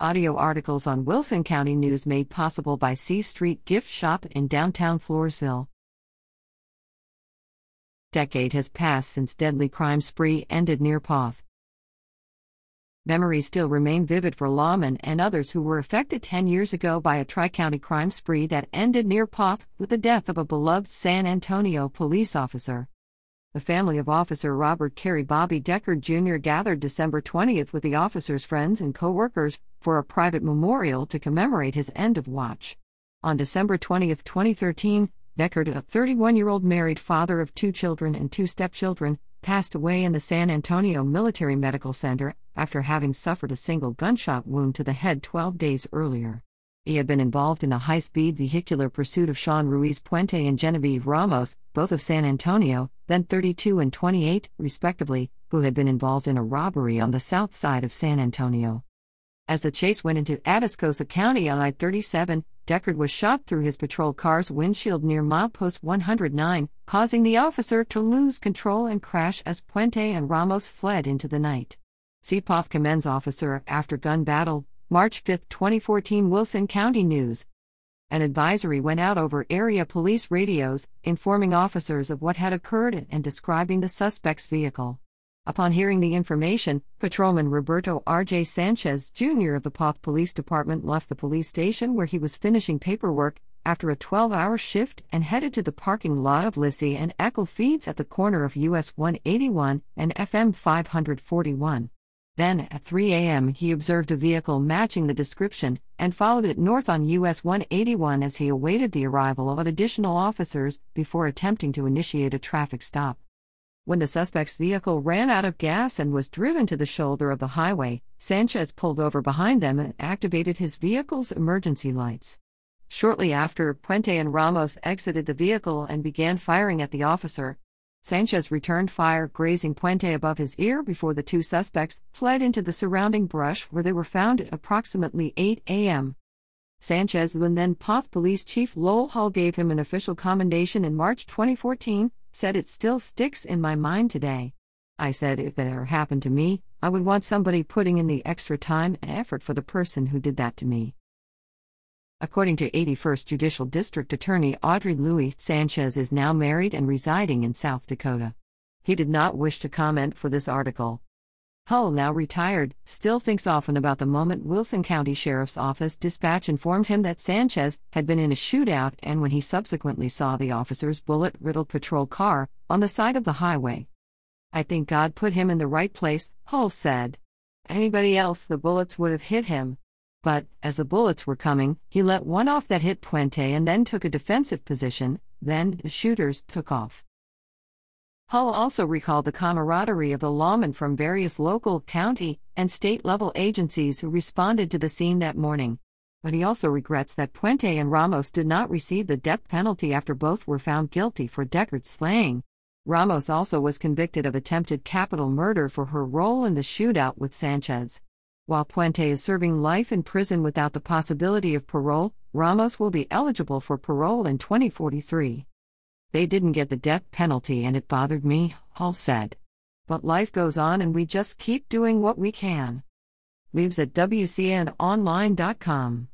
Audio articles on Wilson County News made possible by C Street Gift Shop in downtown Floresville. Decade has passed since deadly crime spree ended near Poth. Memories still remain vivid for lawmen and others who were affected 10 years ago by a tri-county crime spree that ended near Poth with the death of a beloved San Antonio police officer. The family of Officer Robert Carey Bobby Deckard Jr. gathered December 20th with the officer's friends and co-workers for a private memorial to commemorate his end of watch. On December 20, 2013, Deckard, a 31-year-old married father of 2 children and 2 stepchildren, passed away in the San Antonio Military Medical Center after having suffered a single gunshot wound to the head 12 days earlier. He had been involved in a high-speed vehicular pursuit of Sean Ruiz Puente and Genevieve Ramos, both of San Antonio, then 32 and 28, respectively, who had been involved in a robbery on the south side of San Antonio. As the chase went into Atascosa County on I-37, Deckard was shot through his patrol car's windshield near milepost 109, causing the officer to lose control and crash as Puente and Ramos fled into the night. Poth commends officer after gun battle, March 5, 2014. Wilson County News. An advisory went out over area police radios, informing officers of what had occurred and describing the suspect's vehicle. Upon hearing the information, Patrolman Roberto R.J. Sanchez Jr. of the Poth Police Department left the police station where he was finishing paperwork after a 12-hour shift and headed to the parking lot of Lissy and Echel Feeds at the corner of US 181 and FM 541. Then, at 3 a.m., he observed a vehicle matching the description and followed it north on US 181 as he awaited the arrival of additional officers before attempting to initiate a traffic stop. When the suspect's vehicle ran out of gas and was driven to the shoulder of the highway, Sanchez pulled over behind them and activated his vehicle's emergency lights. Shortly after, Puente and Ramos exited the vehicle and began firing at the officer. Sanchez returned fire, grazing Puente above his ear before the 2 suspects fled into the surrounding brush where they were found at approximately 8 a.m. Sanchez and then Poth Police Chief Lowell Hall gave him an official commendation in March 2014, said, "It still sticks in my mind today. I said if that ever happened to me, I would want somebody putting in the extra time and effort for the person who did that to me." According to 81st Judicial District Attorney Audrey Louis, Sanchez is now married and residing in South Dakota. He did not wish to comment for this article. Hull, now retired, still thinks often about the moment Wilson County Sheriff's Office dispatch informed him that Sanchez had been in a shootout and when he subsequently saw the officer's bullet-riddled patrol car on the side of the highway. "I think God put him in the right place," Hull said. "Anybody else, the bullets would have hit him. But, as the bullets were coming, he let one off that hit Puente and then took a defensive position, then the shooters took off." Hull also recalled the camaraderie of the lawmen from various local, county, and state-level agencies who responded to the scene that morning. But he also regrets that Puente and Ramos did not receive the death penalty after both were found guilty for Deckard's slaying. Ramos also was convicted of attempted capital murder for her role in the shootout with Sanchez. While Puente is serving life in prison without the possibility of parole, Ramos will be eligible for parole in 2043. "They didn't get the death penalty and it bothered me," Hall said. "But life goes on and we just keep doing what we can." Leaves at WCNOnline.com.